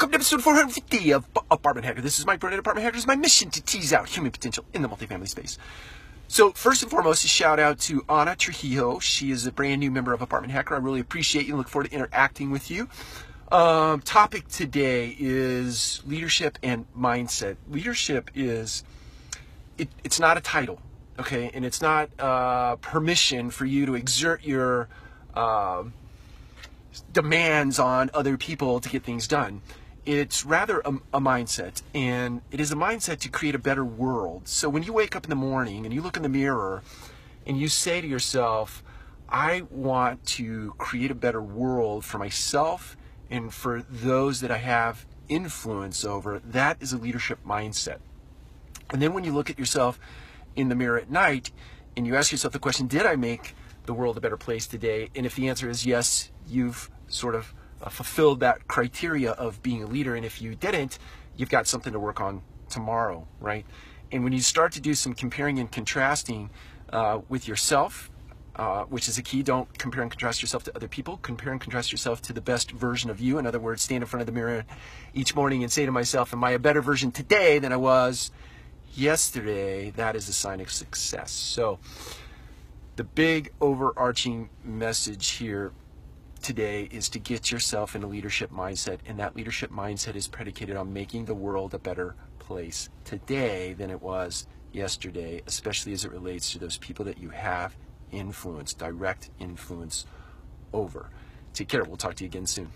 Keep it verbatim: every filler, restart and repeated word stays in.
Welcome to episode four hundred fifty of Apartment Hacker. This is Mike Brewer at Apartment Hacker. It's my mission to tease out human potential in the multifamily space. So first and foremost, a shout out to Ana Trujillo. She is a brand new member of Apartment Hacker. I really appreciate you and look forward to interacting with you. Um, topic today is leadership and mindset. Leadership is, it, it's not a title, okay? And it's not uh, permission for you to exert your uh, demands on other people to get things done. It's rather a, a mindset, and it is a mindset to create a better world. So when you wake up in the morning and you look in the mirror and you say to yourself, I want to create a better world for myself and for those that I have influence over, that is a leadership mindset. And then when you look at yourself in the mirror at night and you ask yourself the question, did I make the world a better place today? And if the answer is yes, you've sort of Uh, fulfilled that criteria of being a leader. And if you didn't, you've got something to work on tomorrow, right? And when you start to do some comparing and contrasting uh, with yourself, uh, which is a key, don't compare and contrast yourself to other people, compare and contrast yourself to the best version of you. In other words, stand in front of the mirror each morning and say to myself, am I a better version today than I was yesterday? That is a sign of success. So the big overarching message here today is to get yourself in a leadership mindset, and that leadership mindset is predicated on making the world a better place today than it was yesterday, especially as it relates to those people that you have influence, direct influence over. Take care. We'll talk to you again soon.